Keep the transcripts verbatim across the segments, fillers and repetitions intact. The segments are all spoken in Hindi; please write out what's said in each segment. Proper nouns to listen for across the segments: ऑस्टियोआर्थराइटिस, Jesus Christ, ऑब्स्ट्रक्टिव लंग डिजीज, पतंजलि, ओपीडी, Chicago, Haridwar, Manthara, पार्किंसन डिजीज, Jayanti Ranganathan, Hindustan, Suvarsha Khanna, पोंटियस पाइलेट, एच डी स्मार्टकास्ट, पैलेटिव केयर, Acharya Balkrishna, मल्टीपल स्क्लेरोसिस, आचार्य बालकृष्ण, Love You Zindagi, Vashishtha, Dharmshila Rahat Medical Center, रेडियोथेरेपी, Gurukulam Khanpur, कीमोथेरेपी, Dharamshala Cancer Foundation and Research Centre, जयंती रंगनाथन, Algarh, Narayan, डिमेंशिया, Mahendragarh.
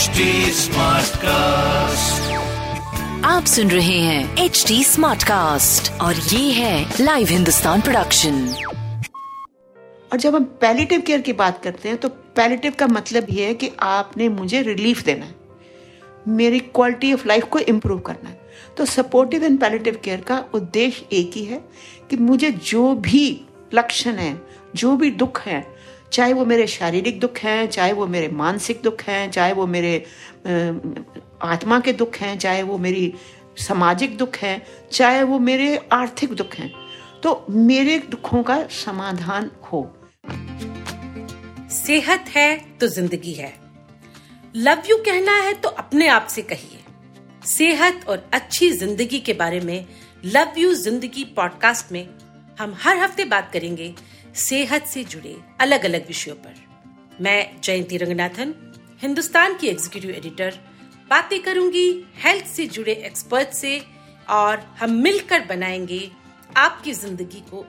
एच डी स्मार्टकास्ट, आप सुन रहे हैं एच डी स्मार्टकास्ट और ये है लाइव हिंदुस्तान प्रोडक्शन। और जब हम पैलेटिव केयर की बात करते हैं तो पैलेटिव का मतलब ये है कि आपने मुझे रिलीफ देना है, मेरी क्वालिटी ऑफ लाइफ को इम्प्रूव करना है। तो सपोर्टिव एंड पैलेटिव केयर का उद्देश्य एक ही है कि मुझे जो भी लक्षण है, जो भी दुख है, चाहे वो मेरे शारीरिक दुख हैं, चाहे वो मेरे मानसिक दुख हैं, चाहे वो मेरे आत्मा के दुख हैं, चाहे वो मेरी सामाजिक दुख हैं, चाहे वो मेरे आर्थिक दुख हैं, तो मेरे दुखों का समाधान हो। सेहत है तो जिंदगी है। लव यू कहना है तो अपने आप से कहिए। सेहत और अच्छी जिंदगी के बारे में लव यू जिंदगी पॉडकास्ट में हम हर हफ्ते बात करेंगे सेहत से जुड़े अलग अलग विषयों पर। मैं जयंती रंगनाथन, हिंदुस्तान की एग्जीक्यूटिव एडिटर, बातें करूंगी हेल्थ से जुड़े एक्सपर्ट से और हम मिलकर बनाएंगे आपकी जिंदगी को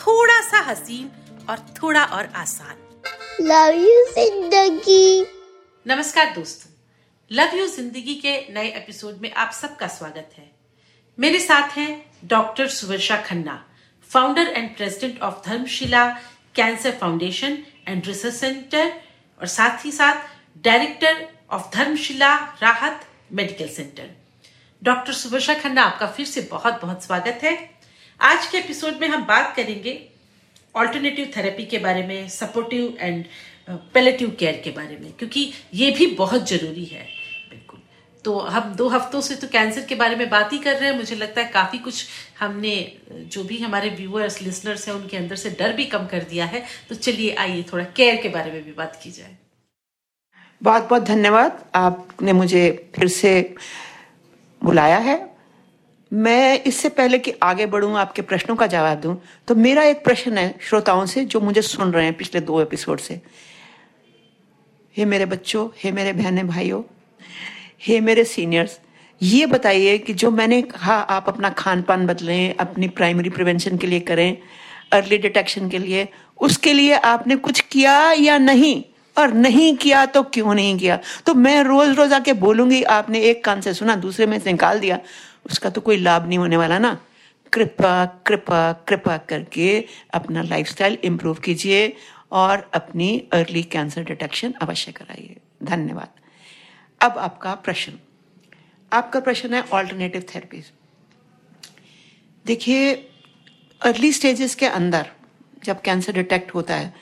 थोड़ा सा हसीन और थोड़ा और आसान। लव यू जिंदगी। नमस्कार दोस्तों, लव यू जिंदगी के नए एपिसोड में आप सबका स्वागत है। मेरे साथ हैं doctor Suvarsha Khanna, founder and president of Dharamshila cancer foundation and research centre और साथ ही साथ director of Dharamshila Rahat medical centre. Doctor Suvarsha Khanna, आपका फिर से बहुत बहुत स्वागत है। आज के एपिसोड में हम बात करेंगे ऑल्टरनेटिव थेरेपी के बारे में, सपोर्टिव एंड पैलेटिव केयर के बारे में, क्योंकि ये भी बहुत जरूरी है। तो हम दो हफ्तों से तो कैंसर के बारे में बात ही कर रहे हैं। मुझे लगता है काफ़ी कुछ हमने, जो भी हमारे व्यूअर्स लिसनर्स हैं, उनके अंदर से डर भी कम कर दिया है। तो चलिए आइए थोड़ा केयर के बारे में भी बात की जाए। बहुत बहुत धन्यवाद, आपने मुझे फिर से बुलाया है। मैं इससे पहले कि आगे बढ़ूँ, आपके प्रश्नों का जवाब दूँ, तो मेरा एक प्रश्न है श्रोताओं से जो मुझे सुन रहे हैं पिछले दो एपिसोड से। हे मेरे बच्चों, हे मेरे बहने भाइयों, हे hey, मेरे सीनियर्स, ये बताइए कि जो मैंने कहा आप अपना खान पान बदलें, अपनी प्राइमरी प्रिवेंशन के लिए करें, अर्ली डिटेक्शन के लिए, उसके लिए आपने कुछ किया या नहीं, और नहीं किया तो क्यों नहीं किया। तो मैं रोज रोज आके बोलूँगी आपने एक कान से सुना दूसरे में से निकाल दिया, उसका तो कोई लाभ नहीं होने वाला ना। कृपा कृपा कृपा करके अपना लाइफस्टाइल इम्प्रूव कीजिए और अपनी अर्ली कैंसर डिटेक्शन अवश्य कराइए। धन्यवाद। अब आपका प्रश्न, आपका प्रश्न है ऑल्टरनेटिव थेरेपीज। देखिए, अर्ली स्टेजेस के अंदर जब कैंसर डिटेक्ट होता है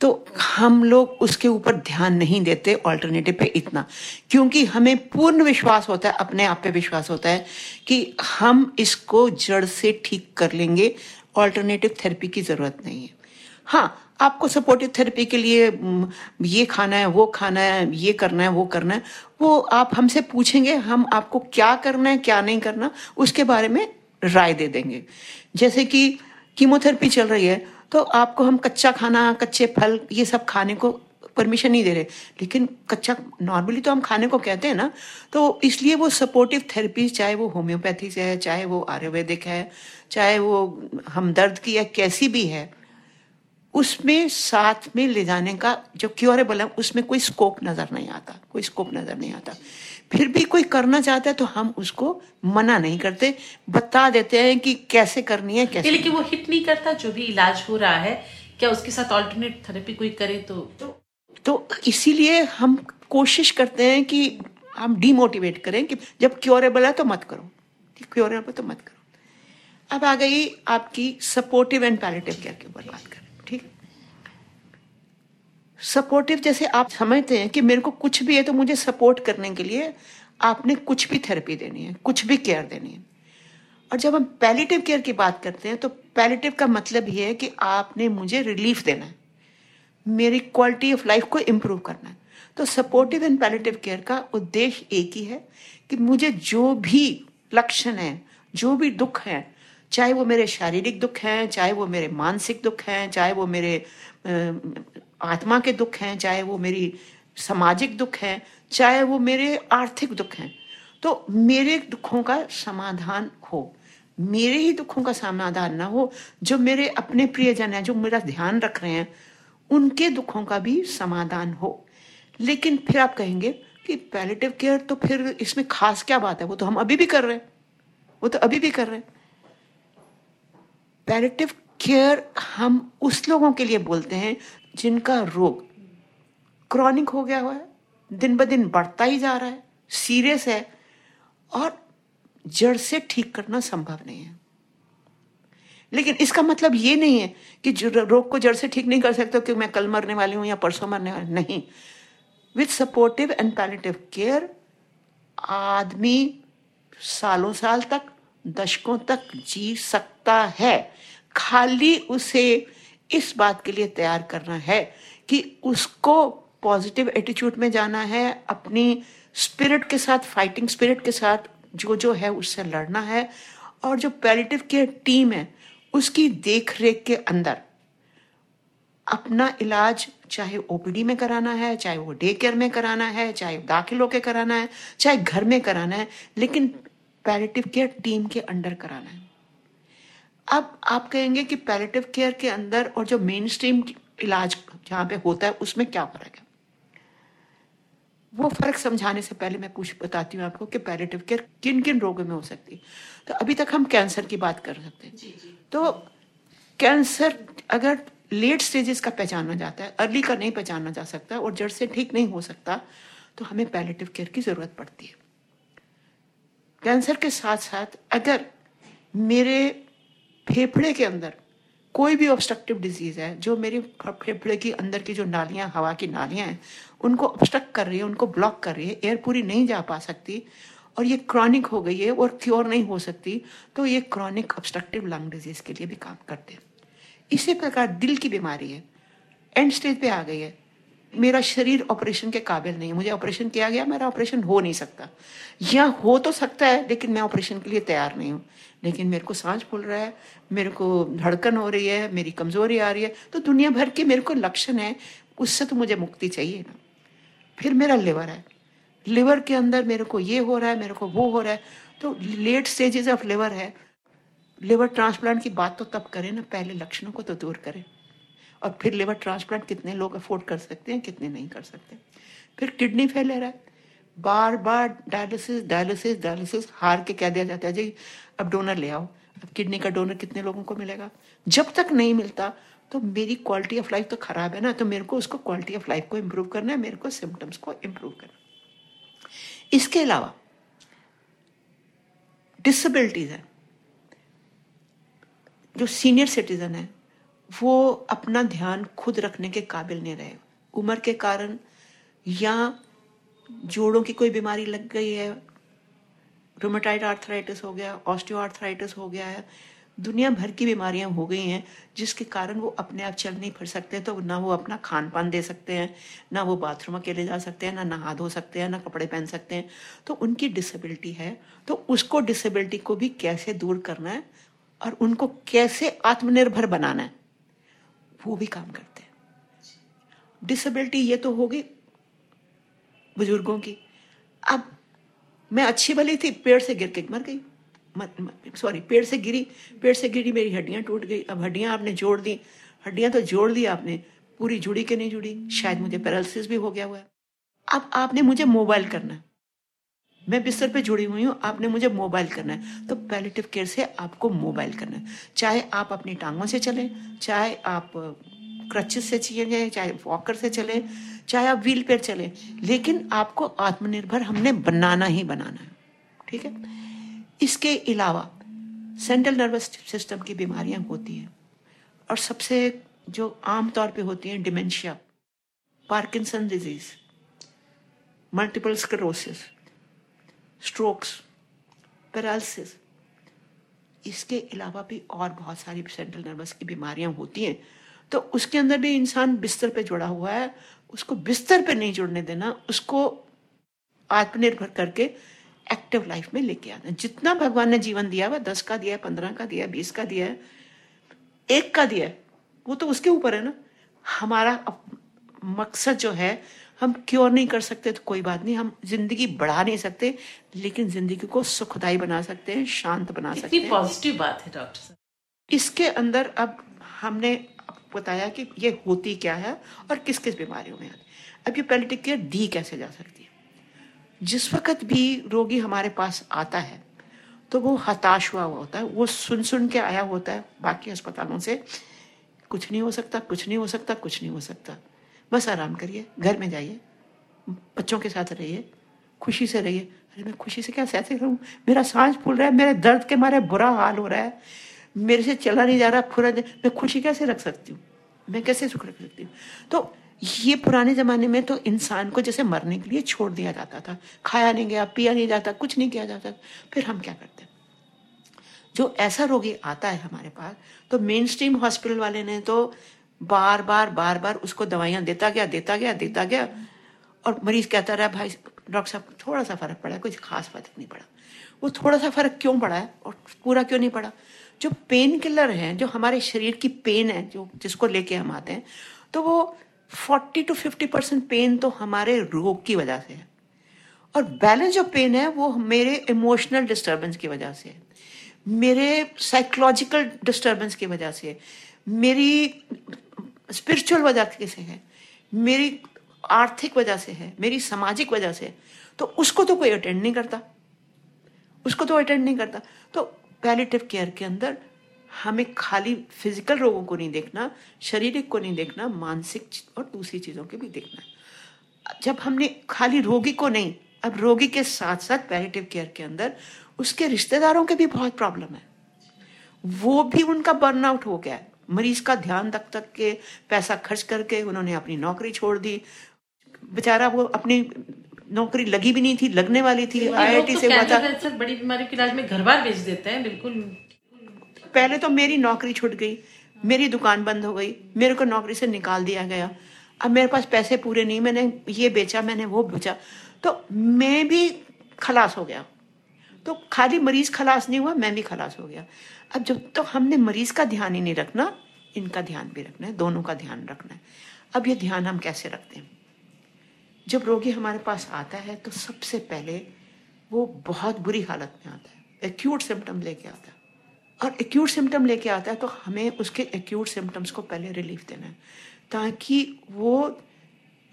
तो हम लोग उसके ऊपर ध्यान नहीं देते ऑल्टरनेटिव पे इतना, क्योंकि हमें पूर्ण विश्वास होता है, अपने आप पे विश्वास होता है कि हम इसको जड़ से ठीक कर लेंगे, ऑल्टरनेटिव थेरेपी की ज़रूरत नहीं है। हाँ, आपको सपोर्टिव थेरेपी के लिए ये खाना है, वो खाना है, ये करना है, वो करना है, वो आप हमसे पूछेंगे, हम आपको क्या करना है क्या नहीं करना उसके बारे में राय दे देंगे। जैसे कि कीमोथेरेपी चल रही है तो आपको हम कच्चा खाना, कच्चे फल, ये सब खाने को परमिशन नहीं दे रहे, लेकिन कच्चा नॉर्मली तो हम खाने को कहते हैं ना। तो इसलिए वो सपोर्टिव थेरेपी, चाहे वो होम्योपैथी है, चाहे वो आयुर्वेदिक है, चाहे वो हमदर्द की है, कैसी भी है, उसमें साथ में ले जाने का जो क्योरेबल है उसमें कोई स्कोप नज़र नहीं आता, कोई स्कोप नज़र नहीं आता। फिर भी कोई करना चाहता है तो हम उसको मना नहीं करते, बता देते हैं कि कैसे करनी है कैसे। लेकिन वो हिट नहीं करता, जो भी इलाज हो रहा है, क्या उसके साथ ऑल्टरनेट थेरेपी कोई करे तो तो, तो इसीलिए हम कोशिश करते हैं कि हम डीमोटिवेट करें कि जब क्योरेबल है तो मत करो, क्योरेबल तो मत करो। अब आ गई आपकी सपोर्टिव एंड पैलेटिव केयर के ऊपर बात करें। सपोर्टिव, जैसे आप समझते हैं कि मेरे को कुछ भी है तो मुझे सपोर्ट करने के लिए आपने कुछ भी थेरेपी देनी है, कुछ भी केयर देनी है। और जब हम पैलेटिव केयर की बात करते हैं तो पैलेटिव का मतलब ये है कि आपने मुझे रिलीफ देना है, मेरी क्वालिटी ऑफ लाइफ को इम्प्रूव करना है। तो सपोर्टिव एंड पैलेटिव केयर का उद्देश्य एक ही है कि मुझे जो भी लक्षण है, जो भी दुख है, चाहे वो मेरे शारीरिक दुख हैं, चाहे वो मेरे मानसिक दुख हैं, चाहे वो मेरे आत्मा के दुख हैं, चाहे वो मेरी सामाजिक दुख हैं, चाहे वो मेरे आर्थिक दुख हैं, तो मेरे दुखों का समाधान हो। मेरे ही दुखों का समाधान ना हो, जो मेरे अपने प्रियजन हैं, जो मेरा ध्यान रख रहे हैं, उनके दुखों का भी समाधान हो। लेकिन फिर आप कहेंगे कि पैलेटिव केयर तो फिर इसमें खास क्या बात है, वो तो हम अभी भी कर रहे हैं, वो तो अभी भी कर रहे हैं। पैलेटिव केयर हम उस लोगों के लिए बोलते हैं जिनका रोग क्रॉनिक हो गया हुआ है, दिन ब दिन बढ़ता ही जा रहा है, सीरियस है और जड़ से ठीक करना संभव नहीं है। लेकिन इसका मतलब ये नहीं है कि रोग को जड़ से ठीक नहीं कर सकते कि मैं कल मरने वाली हूं या परसों मरने वाली, नहीं। With supportive and पैलेटिव केयर आदमी सालों साल तक, दशकों तक जी सकता है। खाली उसे इस बात के लिए तैयार करना है कि उसको पॉजिटिव एटीट्यूड में जाना है, अपनी स्पिरिट के साथ, फाइटिंग स्पिरिट के साथ जो जो है उससे लड़ना है। और जो पैलेटिव केयर टीम है उसकी देख रेख के अंदर अपना इलाज, चाहे ओपीडी में कराना है, चाहे वो डे केयर में कराना है, चाहे दाखिल होकर कराना है, चाहे घर में कराना है, लेकिन पैलेटिव केयर टीम के अंडर कराना है। अब आप कहेंगे कि पैलेटिव केयर के अंदर और जो मेन स्ट्रीम इलाज जहाँ पे होता है उसमें क्या फर्क है, वो फर्क समझाने से पहले मैं कुछ बताती हूँ आपको कि पैलेटिव केयर किन किन रोगों में हो सकती है। तो अभी तक हम कैंसर की बात कर सकते हैं। जी जी। तो कैंसर अगर लेट स्टेजेस का पहचाना जाता है, अर्ली का नहीं पहचाना जा सकता और जड़ से ठीक नहीं हो सकता, तो हमें पैलेटिव केयर की जरूरत पड़ती है। कैंसर के साथ साथ अगर मेरे फेफड़े के अंदर कोई भी ऑब्स्ट्रक्टिव डिजीज है, जो मेरे फेफड़े के अंदर की जो नालियां, हवा की नालियां हैं, उनको ऑब्स्ट्रक्ट कर रही है, उनको ब्लॉक कर रही है, एयर पूरी नहीं जा पा सकती और ये क्रॉनिक हो गई है और क्योर नहीं हो सकती, तो ये क्रॉनिक ऑब्स्ट्रक्टिव लंग डिजीज के लिए भी काम करते हैं। इसी प्रकार दिल की बीमारी है, एंड स्टेज पे आ गई है, मेरा शरीर ऑपरेशन के काबिल नहीं है, मुझे ऑपरेशन किया गया, मेरा ऑपरेशन हो नहीं सकता, या हो तो सकता है लेकिन मैं ऑपरेशन के लिए तैयार नहीं हूँ, लेकिन मेरे को सांस फूल रहा है, मेरे को धड़कन हो रही है, मेरी कमजोरी आ रही है, तो दुनिया भर के मेरे को लक्षण है, उससे तो मुझे मुक्ति चाहिए ना। फिर मेरा लिवर है, लिवर के अंदर मेरे को ये हो रहा है, मेरे को वो हो रहा है, तो लेट स्टेजेस ऑफ लिवर है। लिवर ट्रांसप्लांट की बात तो तब करें ना, पहले लक्षणों को तो दूर करें, और फिर लिवर ट्रांसप्लांट कितने लोग अफोर्ड कर सकते हैं, कितने नहीं कर सकते। फिर किडनी फेलियर है, बार बार डायलिसिस डायलिसिस डायलिसिस हार के कह दिया जाता है जी अब डोनर ले आओ, अब किडनी का डोनर कितने लोगों को मिलेगा। जब तक नहीं मिलता तो मेरी क्वालिटी ऑफ लाइफ तो खराब है ना, तो मेरे को उसको क्वालिटी ऑफ लाइफ को इम्प्रूव करना है, मेरे को सिम्टम्स को इम्प्रूव करना। इसके अलावा डिसेबिलिटीज है, जो सीनियर सिटीजन है वो अपना ध्यान खुद रखने के काबिल नहीं रहे, उम्र के कारण, या जोड़ों की कोई बीमारी लग गई है, रूमेटॉइड आर्थराइटिस हो गया, ऑस्टियोआर्थराइटिस हो गया है, दुनिया भर की बीमारियां हो गई हैं जिसके कारण वो अपने आप चल नहीं फिर सकते, तो ना वो अपना खान पान दे सकते हैं, ना वो बाथरूम अकेले जा सकते हैं, ना नहा धो सकते हैं, ना कपड़े पहन सकते हैं, तो उनकी डिसेबिलिटी है। तो उसको, डिसेबिलिटी को भी कैसे दूर करना है और उनको कैसे आत्मनिर्भर बनाना है, वो भी काम करते हैं। डिसेबिलिटी ये तो होगी बुजुर्गों की। अब मैं अच्छी भली थी, पेड़ से गिर के मर गई, सॉरी पेड़ से गिरी पेड़ से गिरी मेरी हड्डियां टूट गई। अब हड्डियां आपने जोड़ दी, हड्डियां तो जोड़ दी आपने, पूरी जुड़ी के नहीं जुड़ी, शायद मुझे पैरालिसिस भी हो गया हुआ है। अब आपने मुझे मोबाइल करना है, मैं बिस्तर पे जुड़ी हुई हूँ, आपने मुझे मोबाइल करना है, तो पैलेटिव केयर से आपको मोबाइल करना है। चाहे आप अपनी टांगों से चलें, चाहे आप क्रचेस से चलें, चाहे वॉकर से चलें, चाहे आप व्हील पर चलें, लेकिन आपको आत्मनिर्भर हमने बनाना ही बनाना है, ठीक है। इसके अलावा सेंट्रल नर्वस सिस्टम की बीमारियां होती हैं, और सबसे जो आम तौर पे होती हैं डिमेंशिया, पार्किंसन डिजीज, मल्टीपल स्क्लेरोसिस, strokes, paralysis. इसके अलावा भी और बहुत सारी सेंट्रल नर्वस की बीमारियां होती हैं, तो उसके अंदर भी इंसान बिस्तर पे जुड़ा हुआ है, उसको बिस्तर पे नहीं जुड़ने देना, उसको आत्मनिर्भर करके एक्टिव लाइफ में लेके आना। जितना भगवान ने जीवन दिया हुआ, दस का दिया है, पंद्रह का दिया है, बीस का दिया है, एक का दिया है, वो तो उसके ऊपर है ना। हमारा मकसद जो है, हम क्योर नहीं कर सकते तो कोई बात नहीं, हम जिंदगी बढ़ा नहीं सकते, लेकिन जिंदगी को सुखदायी बना सकते हैं, शांत बना सकते हैं। पॉजिटिव बात है डॉक्टर साहब। इसके अंदर अब हमने बताया कि ये होती क्या है और किस किस बीमारियों में आती है। अब ये पैलेटिव केयर दी कैसे जा सकती है। जिस वक्त भी रोगी हमारे पास आता है तो वो हताश हुआ हुआ होता है, वो सुन सुन के आया होता है बाकी अस्पतालों से, कुछ नहीं हो सकता, कुछ नहीं हो सकता, कुछ नहीं हो सकता, बस आराम करिए, घर में जाइए, बच्चों के साथ रहिए, खुशी से रहिए। अरे मैं खुशी से क्या सहते रहूँ, मेरा सांस फूल रहा है, मेरे दर्द के मारे बुरा हाल हो रहा है, मेरे से चला नहीं जा रहा, फूला नहीं, मैं खुशी कैसे रख सकती हूँ, मैं कैसे सुख रख सकती हूँ। तो ये पुराने ज़माने में तो इंसान को जैसे मरने के लिए छोड़ दिया जाता था, खाया नहीं गया, पिया नहीं जाता, कुछ नहीं किया जाता। फिर हम क्या करते हैं, जो ऐसा रोगी आता है हमारे पास तो मेन स्ट्रीम हॉस्पिटल वाले ने तो बार बार बार बार उसको दवाइयाँ देता गया देता गया देता गया और मरीज कहता रहा भाई डॉक्टर साहब थोड़ा सा फ़र्क पड़ा है, कुछ खास फर्क नहीं पड़ा। वो थोड़ा सा फ़र्क क्यों पड़ा है और पूरा क्यों नहीं पड़ा? जो पेन किलर हैं, जो हमारे शरीर की पेन है, जो जिसको लेके हम आते हैं, तो वो चालीस टू पचास परसेंट पेन तो हमारे रोग की वजह से है और बैलेंस जो पेन है वो मेरे इमोशनल डिस्टर्बेंस की वजह से है, मेरे साइकोलॉजिकल डिस्टर्बेंस की वजह से है, मेरी स्पिरिचुअल वजह से है, मेरी आर्थिक वजह से है, मेरी सामाजिक वजह से है। तो उसको तो कोई अटेंड नहीं करता, उसको तो अटेंड नहीं करता। तो पैलिएटिव केयर के अंदर हमें खाली फिजिकल रोगों को नहीं देखना, शारीरिक को नहीं देखना, मानसिक और दूसरी चीज़ों के भी देखना है। जब हमने खाली रोगी को नहीं, अब रोगी के साथ साथ पैलिएटिव केयर के अंदर उसके रिश्तेदारों के भी बहुत प्रॉब्लम है, वो भी उनका बर्नआउट हो गया है। मरीज का ध्यान रख तक के पैसा खर्च करके उन्होंने अपनी नौकरी छोड़ दी, बेचारा वो अपनी नौकरी लगी भी नहीं थी, लगने वाली थी, आईआईटी तो से हुआ था। बड़ी बीमारी के इलाज में घर बार बेच देते हैं। बिल्कुल, पहले तो मेरी नौकरी छूट गई, मेरी दुकान बंद हो गई, मेरे को नौकरी से निकाल दिया गया, अब मेरे पास पैसे पूरे नहीं, मैंने ये बेचा, मैंने वो बेचा, तो मैं भी खलास हो गया। तो खाली मरीज खलास नहीं हुआ, मैं भी खलास हो गया। अब जब तक तो हमने मरीज का ध्यान ही नहीं रखना, इनका ध्यान भी रखना है, दोनों का ध्यान रखना है। अब ये ध्यान हम कैसे रखते हैं? जब रोगी हमारे पास आता है तो सबसे पहले वो बहुत बुरी हालत में आता है, एक्यूट सिम्टम लेके आता है, और एक्यूट सिम्टम लेके आता है तो हमें उसके एक्यूट सिम्टम्स को पहले रिलीफ देना है, ताकि वो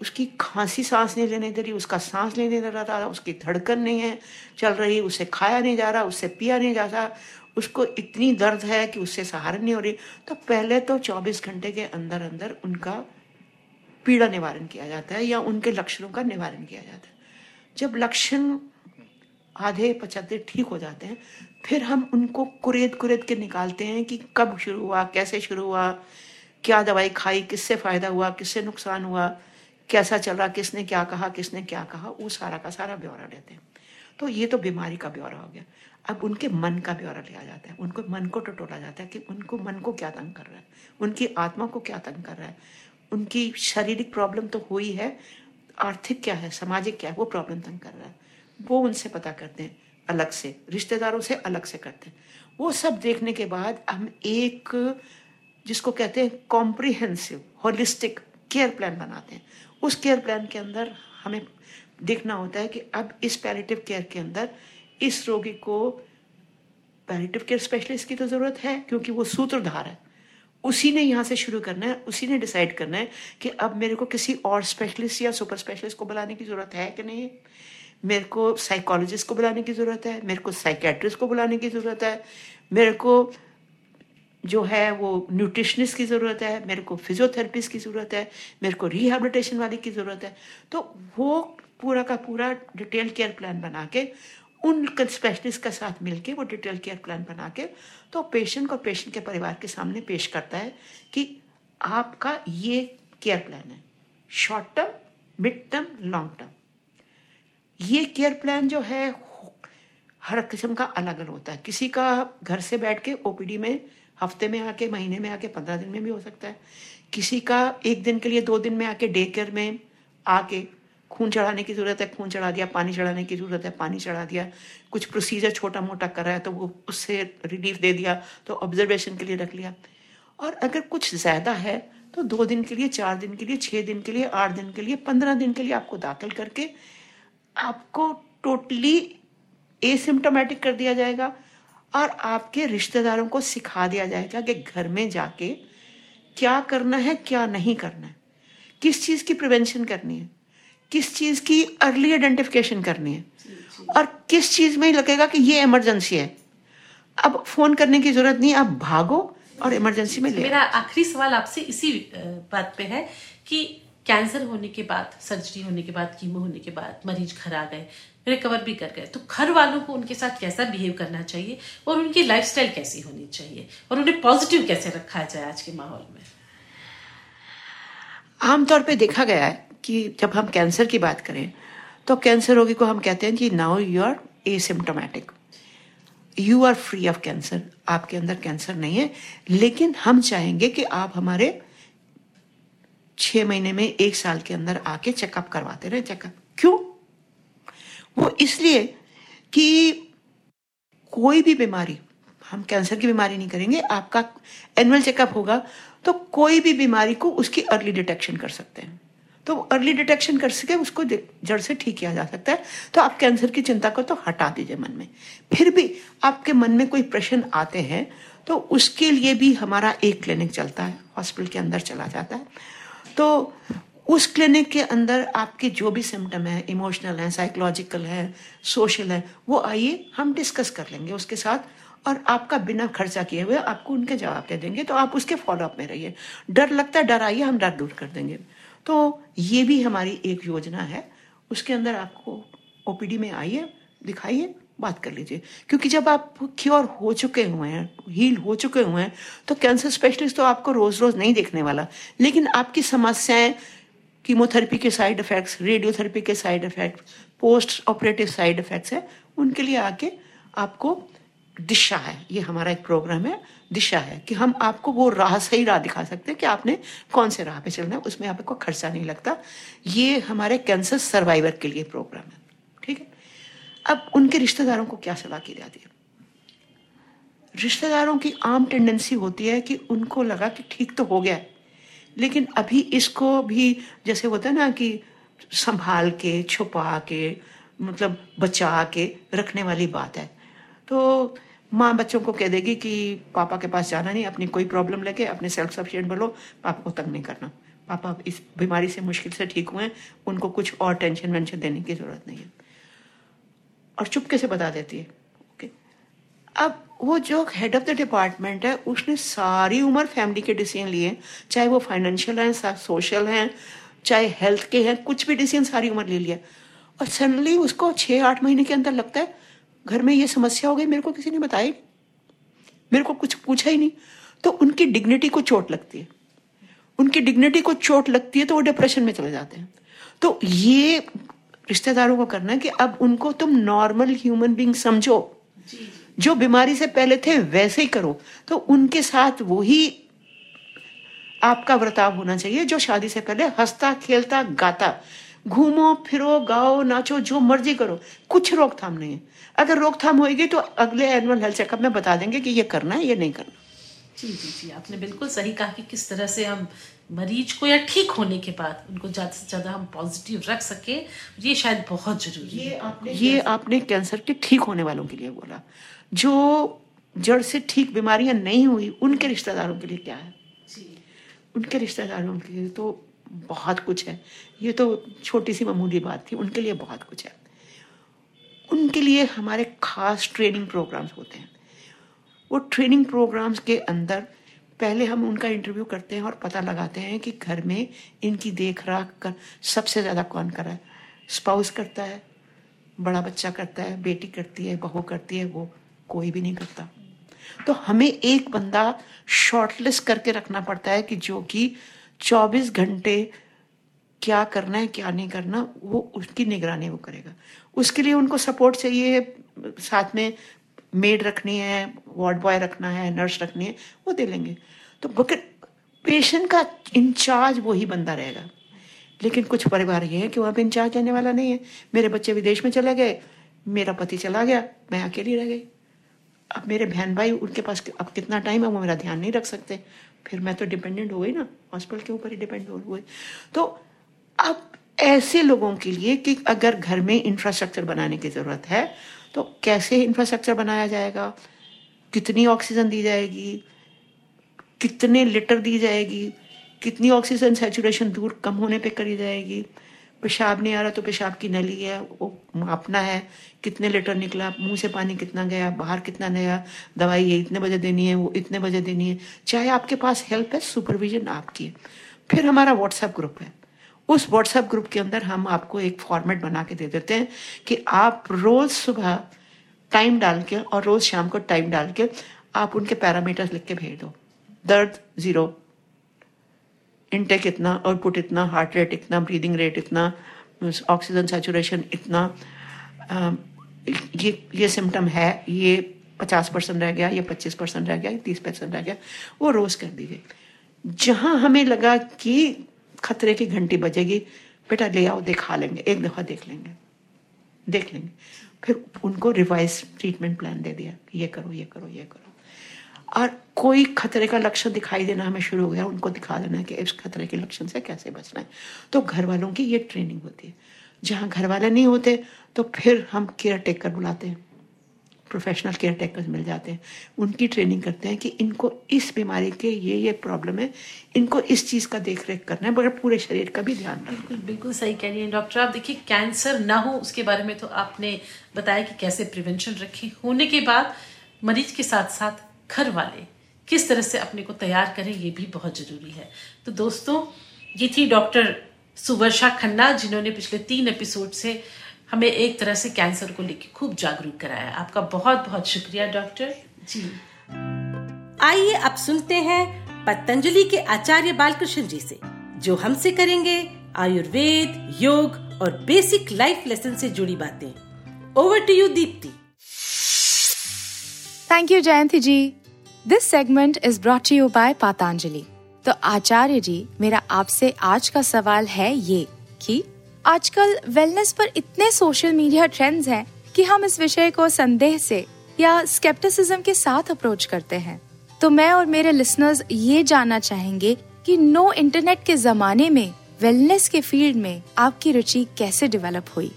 उसकी खांसी सांस नहीं लेने दे रही, उसका सांस नहीं लेने रहा था, उसकी धड़कन नहीं है चल रही, उससे खाया नहीं जा रहा, उससे पिया नहीं जा रहा, उसको इतनी दर्द है कि उससे सहारा नहीं हो रही। तो पहले तो चौबीस घंटे के अंदर अंदर उनका पीड़ा निवारण किया जाता है या उनके लक्षणों का निवारण किया जाता है। जब लक्षण आधे पचहत्तर ठीक हो जाते हैं फिर हम उनको कुरेद कुरेद के निकालते हैं कि कब शुरू हुआ, कैसे शुरू हुआ, क्या दवाई खाई, किससे फ़ायदा हुआ, किससे नुकसान हुआ, कैसा चला, किसने क्या कहा, किसने क्या कहा, वो सारा का सारा ब्यौरा लेते हैं। तो ये तो बीमारी का ब्यौरा हो गया। अब उनके मन का ब्यौरा लिया जाता है, उनको मन को टटोला जाता है कि उनको मन को क्या तंग कर रहा है, उनकी आत्मा को क्या तंग कर रहा है, उनकी शारीरिक प्रॉब्लम तो हुई है, आर्थिक क्या है, सामाजिक क्या है, वो प्रॉब्लम तंग कर रहा है। वो उनसे पता करते हैं, अलग से रिश्तेदारों से अलग से करते हैं। वो सब देखने के बाद हम एक जिसको कहते हैं कॉम्प्रिहेंसिव होलिस्टिक केयर प्लान बनाते हैं। उस केयर प्लान के अंदर हमें देखना होता है कि अब इस पैलिएटिव केयर के अंदर इस रोगी को पैलिएटिव केयर स्पेशलिस्ट की तो ज़रूरत है, क्योंकि वो सूत्रधार है, उसी ने यहाँ से शुरू करना है, उसी ने डिसाइड करना है कि अब मेरे को किसी और स्पेशलिस्ट या सुपर स्पेशलिस्ट को बुलाने की ज़रूरत है कि नहीं, मेरे को साइकोलॉजिस्ट को बुलाने की ज़रूरत है, मेरे को साइकेट्रिस्ट को बुलाने की ज़रूरत है, मेरे को जो है वो न्यूट्रिशनिस्ट की ज़रूरत है, मेरे को फिजियोथेरेपिस्ट की ज़रूरत है, मेरे को रिहैबिलिटेशन वाली की ज़रूरत है। तो वो पूरा का पूरा डिटेल केयर प्लान बना के उन स्पेशलिस्ट के साथ मिलके वो डिटेल केयर प्लान बना के तो पेशेंट और पेशेंट के परिवार के सामने पेश करता है कि आपका ये केयर प्लान है, short term, mid term, long term. ये केयर प्लान जो है हर किस्म का अलग अलग होता है। किसी का घर से बैठ के ओपीडी में हफ्ते में आके, महीने में आके, पंद्रह दिन में भी हो सकता है, किसी का एक दिन के लिए, दो दिन में आके, डे केयर में आके खून चढ़ाने की ज़रूरत है, खून चढ़ा दिया, पानी चढ़ाने की ज़रूरत है, पानी चढ़ा दिया, कुछ प्रोसीजर छोटा मोटा करा है तो वो उससे रिलीफ दे दिया तो ऑब्जर्वेशन के लिए रख लिया, और अगर कुछ ज़्यादा है तो दो दिन के लिए, चार दिन के लिए, छः दिन के लिए, आठ दिन के लिए, पंद्रह दिन के लिए आपको दाखिल करके आपको टोटली एसिम्टोमेटिक कर दिया जाएगा और आपके रिश्तेदारों को सिखा दिया जाएगा कि घर में जाके क्या करना है, क्या नहीं करना है, किस चीज़ की प्रिवेंशन करनी है, किस चीज़ की अर्ली आइडेंटिफिकेशन करनी है और किस चीज़ में लगेगा कि ये इमरजेंसी है। अब फोन करने की जरूरत नहीं, आप भागो और इमरजेंसी में ले। मेरा आखिरी सवाल आपसे इसी बात पे है कि कैंसर होने के बाद, सर्जरी होने के बाद, कीमो होने के बाद मरीज घर आ गए, रिकवर भी कर गए, तो घर वालों को उनके साथ कैसा बिहेव करना चाहिए और उनकी लाइफस्टाइल कैसी होनी चाहिए और उन्हें पॉजिटिव कैसे रखा जाए आज के माहौल में? आमतौर पे देखा गया है कि जब हम कैंसर की बात करें तो कैंसर रोगी को हम कहते हैं कि now you are asymptomatic, you are free of cancer, आपके अंदर कैंसर नहीं है, लेकिन हम चाहेंगे कि आप हमारे छह महीने में, एक साल के अंदर आके चेकअप करवाते रहे। चेकअप क्यों? वो इसलिए कि कोई भी बीमारी, हम कैंसर की बीमारी नहीं करेंगे, आपका एनुअल चेकअप होगा तो कोई भी बीमारी को उसकी अर्ली डिटेक्शन कर सकते हैं, तो अर्ली डिटेक्शन कर सके उसको जड़ से ठीक किया जा सकता है। तो आप कैंसर की चिंता को तो हटा दीजिए मन में। फिर भी आपके मन में कोई प्रश्न आते हैं तो उसके लिए भी हमारा एक क्लिनिक चलता है, हॉस्पिटल के अंदर चला जाता है। तो उस क्लिनिक के अंदर आपके जो भी सिम्टम है, इमोशनल है, साइकोलॉजिकल है, सोशल है, वो आइए हम डिस्कस कर लेंगे उसके साथ और आपका बिना खर्चा किए हुए आपको उनके जवाब दे देंगे, तो आप उसके फॉलोअप में रहिए। डर लगता है, डर आइए, हम डर दूर कर देंगे। तो ये भी हमारी एक योजना है, उसके अंदर आपको ओपीडी में आइए, दिखाइए, बात कर लीजिए। क्योंकि जब आप क्योर हो चुके हुए हैं, हील हो चुके हुए हैं, तो कैंसर स्पेशलिस्ट तो आपको रोज रोज नहीं देखने वाला, लेकिन आपकी समस्याएं, कीमोथेरेपी के साइड इफेक्ट्स, रेडियोथेरेपी के side effect, post operative side effects है, उनके लिए आके आपको दिशा है, ये हमारा एक प्रोग्राम है, दिशा है कि हम आपको वो राह, सही राह दिखा सकते हैं कि आपने कौन से राह पे चलना है, उसमें आपको खर्चा नहीं लगता। ये हमारे कैंसर सर्वाइवर के लिए प्रोग्राम है, ठीक है। अब उनके रिश्तेदारों को क्या सलाह की जाती है? रिश्तेदारों की आम टेंडेंसी होती है कि उनको लगा कि ठीक तो हो गया है, लेकिन अभी इसको भी, जैसे होता है ना कि संभाल के, छुपा के, मतलब बचा के रखने वाली बात है, तो माँ बच्चों को कह देगी कि पापा के पास जाना नहीं, अपनी कोई प्रॉब्लम लेके अपने सेल्फ सफिशिएंट बनो, पापा को तंग नहीं करना, पापा इस बीमारी से मुश्किल से ठीक हुए हैं, उनको कुछ और टेंशन वेंशन देने की जरूरत नहीं है, और चुपके से बता देती है। ओके, अब वो जो हेड ऑफ द डिपार्टमेंट है उसने सारी उम्र फैमिली के डिसीजन लिए, चाहे वो फाइनेंशियल हैं, सोशल हैं, चाहे हेल्थ के हैं, कुछ भी डिसीजन सारी उम्र ले लिया, और सडनली उसको छः आठ महीने के अंदर लगता है घर में ये समस्या हो गई, मेरे को किसी ने बताया, मेरे को कुछ पूछा ही नहीं, तो उनकी डिग्निटी को चोट लगती है, उनकी डिग्निटी को चोट लगती है तो वो डिप्रेशन में चले जाते हैं। तो ये रिश्तेदारों को करना है कि अब उनको तुम नॉर्मल ह्यूमन बीइंग समझो, जो बीमारी से पहले थे वैसे ही करो, तो उनके साथ वही आपका बर्ताव होना चाहिए जो शादी से पहले, हंसता, खेलता, गाता, घूमो फिरो, गाओ, नाचो, जो मर्जी करो, कुछ रोकथाम नहीं है। अगर रोकथाम होगी तो अगले एनुअल हेल्थ चेकअप में बता देंगे कि ये करना है, ये नहीं करना। जी जी जी, आपने बिल्कुल सही कहा कि किस तरह से हम मरीज को या ठीक होने के बाद उनको ज़्यादा से ज़्यादा हम पॉजिटिव रख सके, ये शायद बहुत जरूरी है। ये आपने ये आपने कैंसर के ठीक होने वालों के लिए बोला, जो जड़ से ठीक बीमारियां नहीं हुई उनके रिश्तेदारों के लिए क्या है? जी, उनके रिश्तेदारों के लिए तो बहुत कुछ है, ये तो छोटी सी मामूली बात थी, उनके लिए बहुत कुछ है। उनके लिए हमारे खास ट्रेनिंग प्रोग्राम्स होते हैं, वो ट्रेनिंग प्रोग्राम्स के अंदर पहले हम उनका इंटरव्यू करते हैं और पता लगाते हैं कि घर में इनकी देख राख कर सबसे ज़्यादा कौन कर रहा है। स्पाउस करता है, बड़ा बच्चा करता है, बेटी करती है, बहू करती है, वो कोई भी नहीं करता। तो हमें एक बंदा शॉर्टलिस्ट करके रखना पड़ता है कि जो कि चौबीस घंटे क्या करना है क्या नहीं करना, वो उसकी निगरानी वो करेगा। उसके लिए उनको सपोर्ट चाहिए, साथ में मेड रखनी है, वार्ड बॉय रखना है, नर्स रखनी है, वो दे लेंगे। तो पेशेंट का इंचार्ज वही बंदा रहेगा। लेकिन कुछ परिवार ये है कि वहाँ पे इंचार्ज रहने वाला नहीं है, मेरे बच्चे विदेश में चले गए, मेरा पति चला गया, मैं अकेली रह गई, अब मेरे बहन भाई उनके पास अब कितना टाइम है, वो मेरा ध्यान नहीं रख सकते, फिर मैं तो डिपेंडेंट हो गई ना, हॉस्पिटल के ऊपर ही डिपेंड हो गई। तो अब ऐसे लोगों के लिए कि अगर घर में इंफ्रास्ट्रक्चर बनाने की ज़रूरत है तो कैसे इंफ्रास्ट्रक्चर बनाया जाएगा, कितनी ऑक्सीजन दी जाएगी, कितने लीटर दी जाएगी, कितनी ऑक्सीजन सैचुरेशन दूर कम होने पे करी जाएगी, पेशाब नहीं आ रहा तो पेशाब की नली है वो मापना है, कितने लीटर निकला, मुंह से पानी कितना गया, बाहर कितना गया, दवाई ये इतने बजे देनी है, वो इतने बजे देनी है, चाहे आपके पास हेल्प है, सुपरविजन आपकी है। फिर हमारा व्हाट्सएप ग्रुप है, उस व्हाट्सएप ग्रुप के अंदर हम आपको एक फॉर्मेट बना के दे देते हैं कि आप रोज सुबह टाइम डाल के और रोज शाम को टाइम डाल के आप उनके पैरामीटर्स लिख के भेज दो, दर्द जीरो, इनटेक इतना, आउटपुट इतना, हार्ट रेट इतना, ब्रीदिंग रेट इतना, ऑक्सीजन सैचुरेशन इतना, आ, ये ये सिम्टम है, ये पचास परसेंट रह गया, ये पच्चीस परसेंट रह गया, ये तीस परसेंट रह गया, वो रोज कर दीजिए। जहाँ हमें लगा कि खतरे की घंटी बजेगी, बेटा ले आओ, दिखा लेंगे, एक दफ़ा देख लेंगे देख लेंगे फिर उनको रिवाइज ट्रीटमेंट प्लान दे दिया, ये करो ये करो ये करो। और कोई खतरे का लक्षण दिखाई देना हमें शुरू हो गया, उनको दिखा देना है कि इस खतरे के लक्षण से कैसे बचना है। तो घर वालों की ये ट्रेनिंग होती है। जहाँ घर वाले नहीं होते तो फिर हम केयर टेकर बुलाते हैं, प्रोफेशनल केयर टेकर्स मिल जाते हैं, उनकी ट्रेनिंग करते हैं कि इनको इस बीमारी के ये ये प्रॉब्लम है, इनको इस चीज़ का देख रेख करना है, मगर पूरे शरीर का भी ध्यान रखना। बिल्कुल बिल्कुल सही कह रही हैं डॉक्टर आप। देखिए कैंसर ना हो उसके बारे में तो आपने बताया कि कैसे प्रिवेंशन रखें, होने के बाद मरीज के साथ साथ घर वाले किस तरह से अपने को तैयार करें ये भी बहुत ज़रूरी है। तो दोस्तों ये थी डॉक्टर सुवर्षा खन्ना जिन्होंने पिछले तीन एपिसोड से हमें एक तरह से कैंसर को लेकर खूब जागरूक कराया। आपका बहुत बहुत शुक्रिया डॉक्टर जी। आइए अब सुनते हैं पतंजलि के आचार्य बालकृष्ण जी से, जो हमसे करेंगे आयुर्वेद, योग और बेसिक लाइफ लेसन से जुड़ी बातें। Over to you Deepti. Thank you, Jayanti ji. This segment is brought to you by Patanjali. तो आचार्य जी, मेरा आपसे आज का सवाल है ये कि आजकल वेलनेस पर इतने सोशल मीडिया ट्रेंड्स हैं कि हम इस विषय को संदेह से या स्केप्टिसिज्म के साथ अप्रोच करते हैं। तो मैं और मेरे लिसनर्स ये जानना चाहेंगे कि नो इंटरनेट के जमाने में वेलनेस के फील्ड में आपकी रुचि कैसे डेवलप हुई?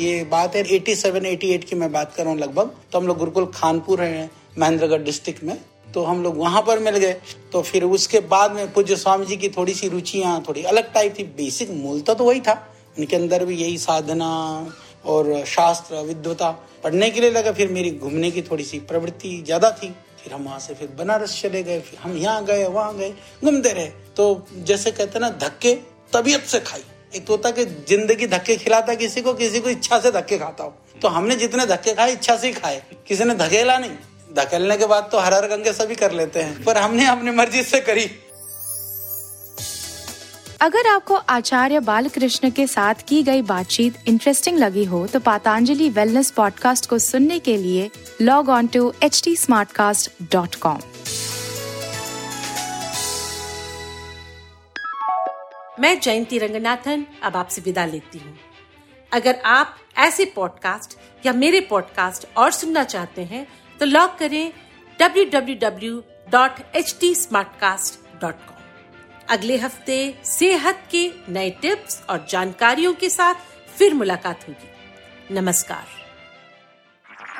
ये बात है सत्तासी अट्ठासी की मैं बात कर रहा हूँ लगभग। तो हम लोग गुरुकुल खानपुर है महेंद्रगढ़ डिस्ट्रिक्ट में, तो हम लोग वहाँ पर मिल गए। तो फिर उसके बाद में पूज्य स्वामी जी की थोड़ी सी रुचियाँ थोड़ी अलग टाइप थी, बेसिक मूलतः तो वही था, उनके अंदर भी यही साधना और शास्त्र विद्वता पढ़ने के लिए लगा। फिर मेरी घूमने की थोड़ी सी प्रवृत्ति ज़्यादा थी, फिर हम वहाँ से फिर बनारस चले गए, फिर हम यहाँ गए वहाँ गए, घूमते रहे। तो जैसे कहते ना, धक्के तबीयत से खाई। एक तो होता कि जिंदगी धक्के खिलाता किसी को, किसी को इच्छा से धक्के खाता हो। तो हमने जितने धक्के खाए इच्छा से ही खाए, किसी ने धकेला नहीं। धकेलने के बाद तो हर हर गंगे सभी कर लेते हैं, पर हमने अपनी मर्जी से करी। अगर आपको आचार्य बालकृष्ण के साथ की गई बातचीत इंटरेस्टिंग लगी हो तो पतंजलि वेलनेस पॉडकास्ट को सुनने के लिए log on to एच डी स्मार्टकास्ट dot com. मैं जयंती रंगनाथन अब आपसे विदा लेती हूँ। अगर आप ऐसे पॉडकास्ट या मेरे पॉडकास्ट और सुनना चाहते हैं तो लॉग करें W W W dot एच डी स्मार्टकास्ट dot com. अगले हफ्ते सेहत के नए टिप्स और जानकारियों के साथ फिर मुलाकात होगी। नमस्कार।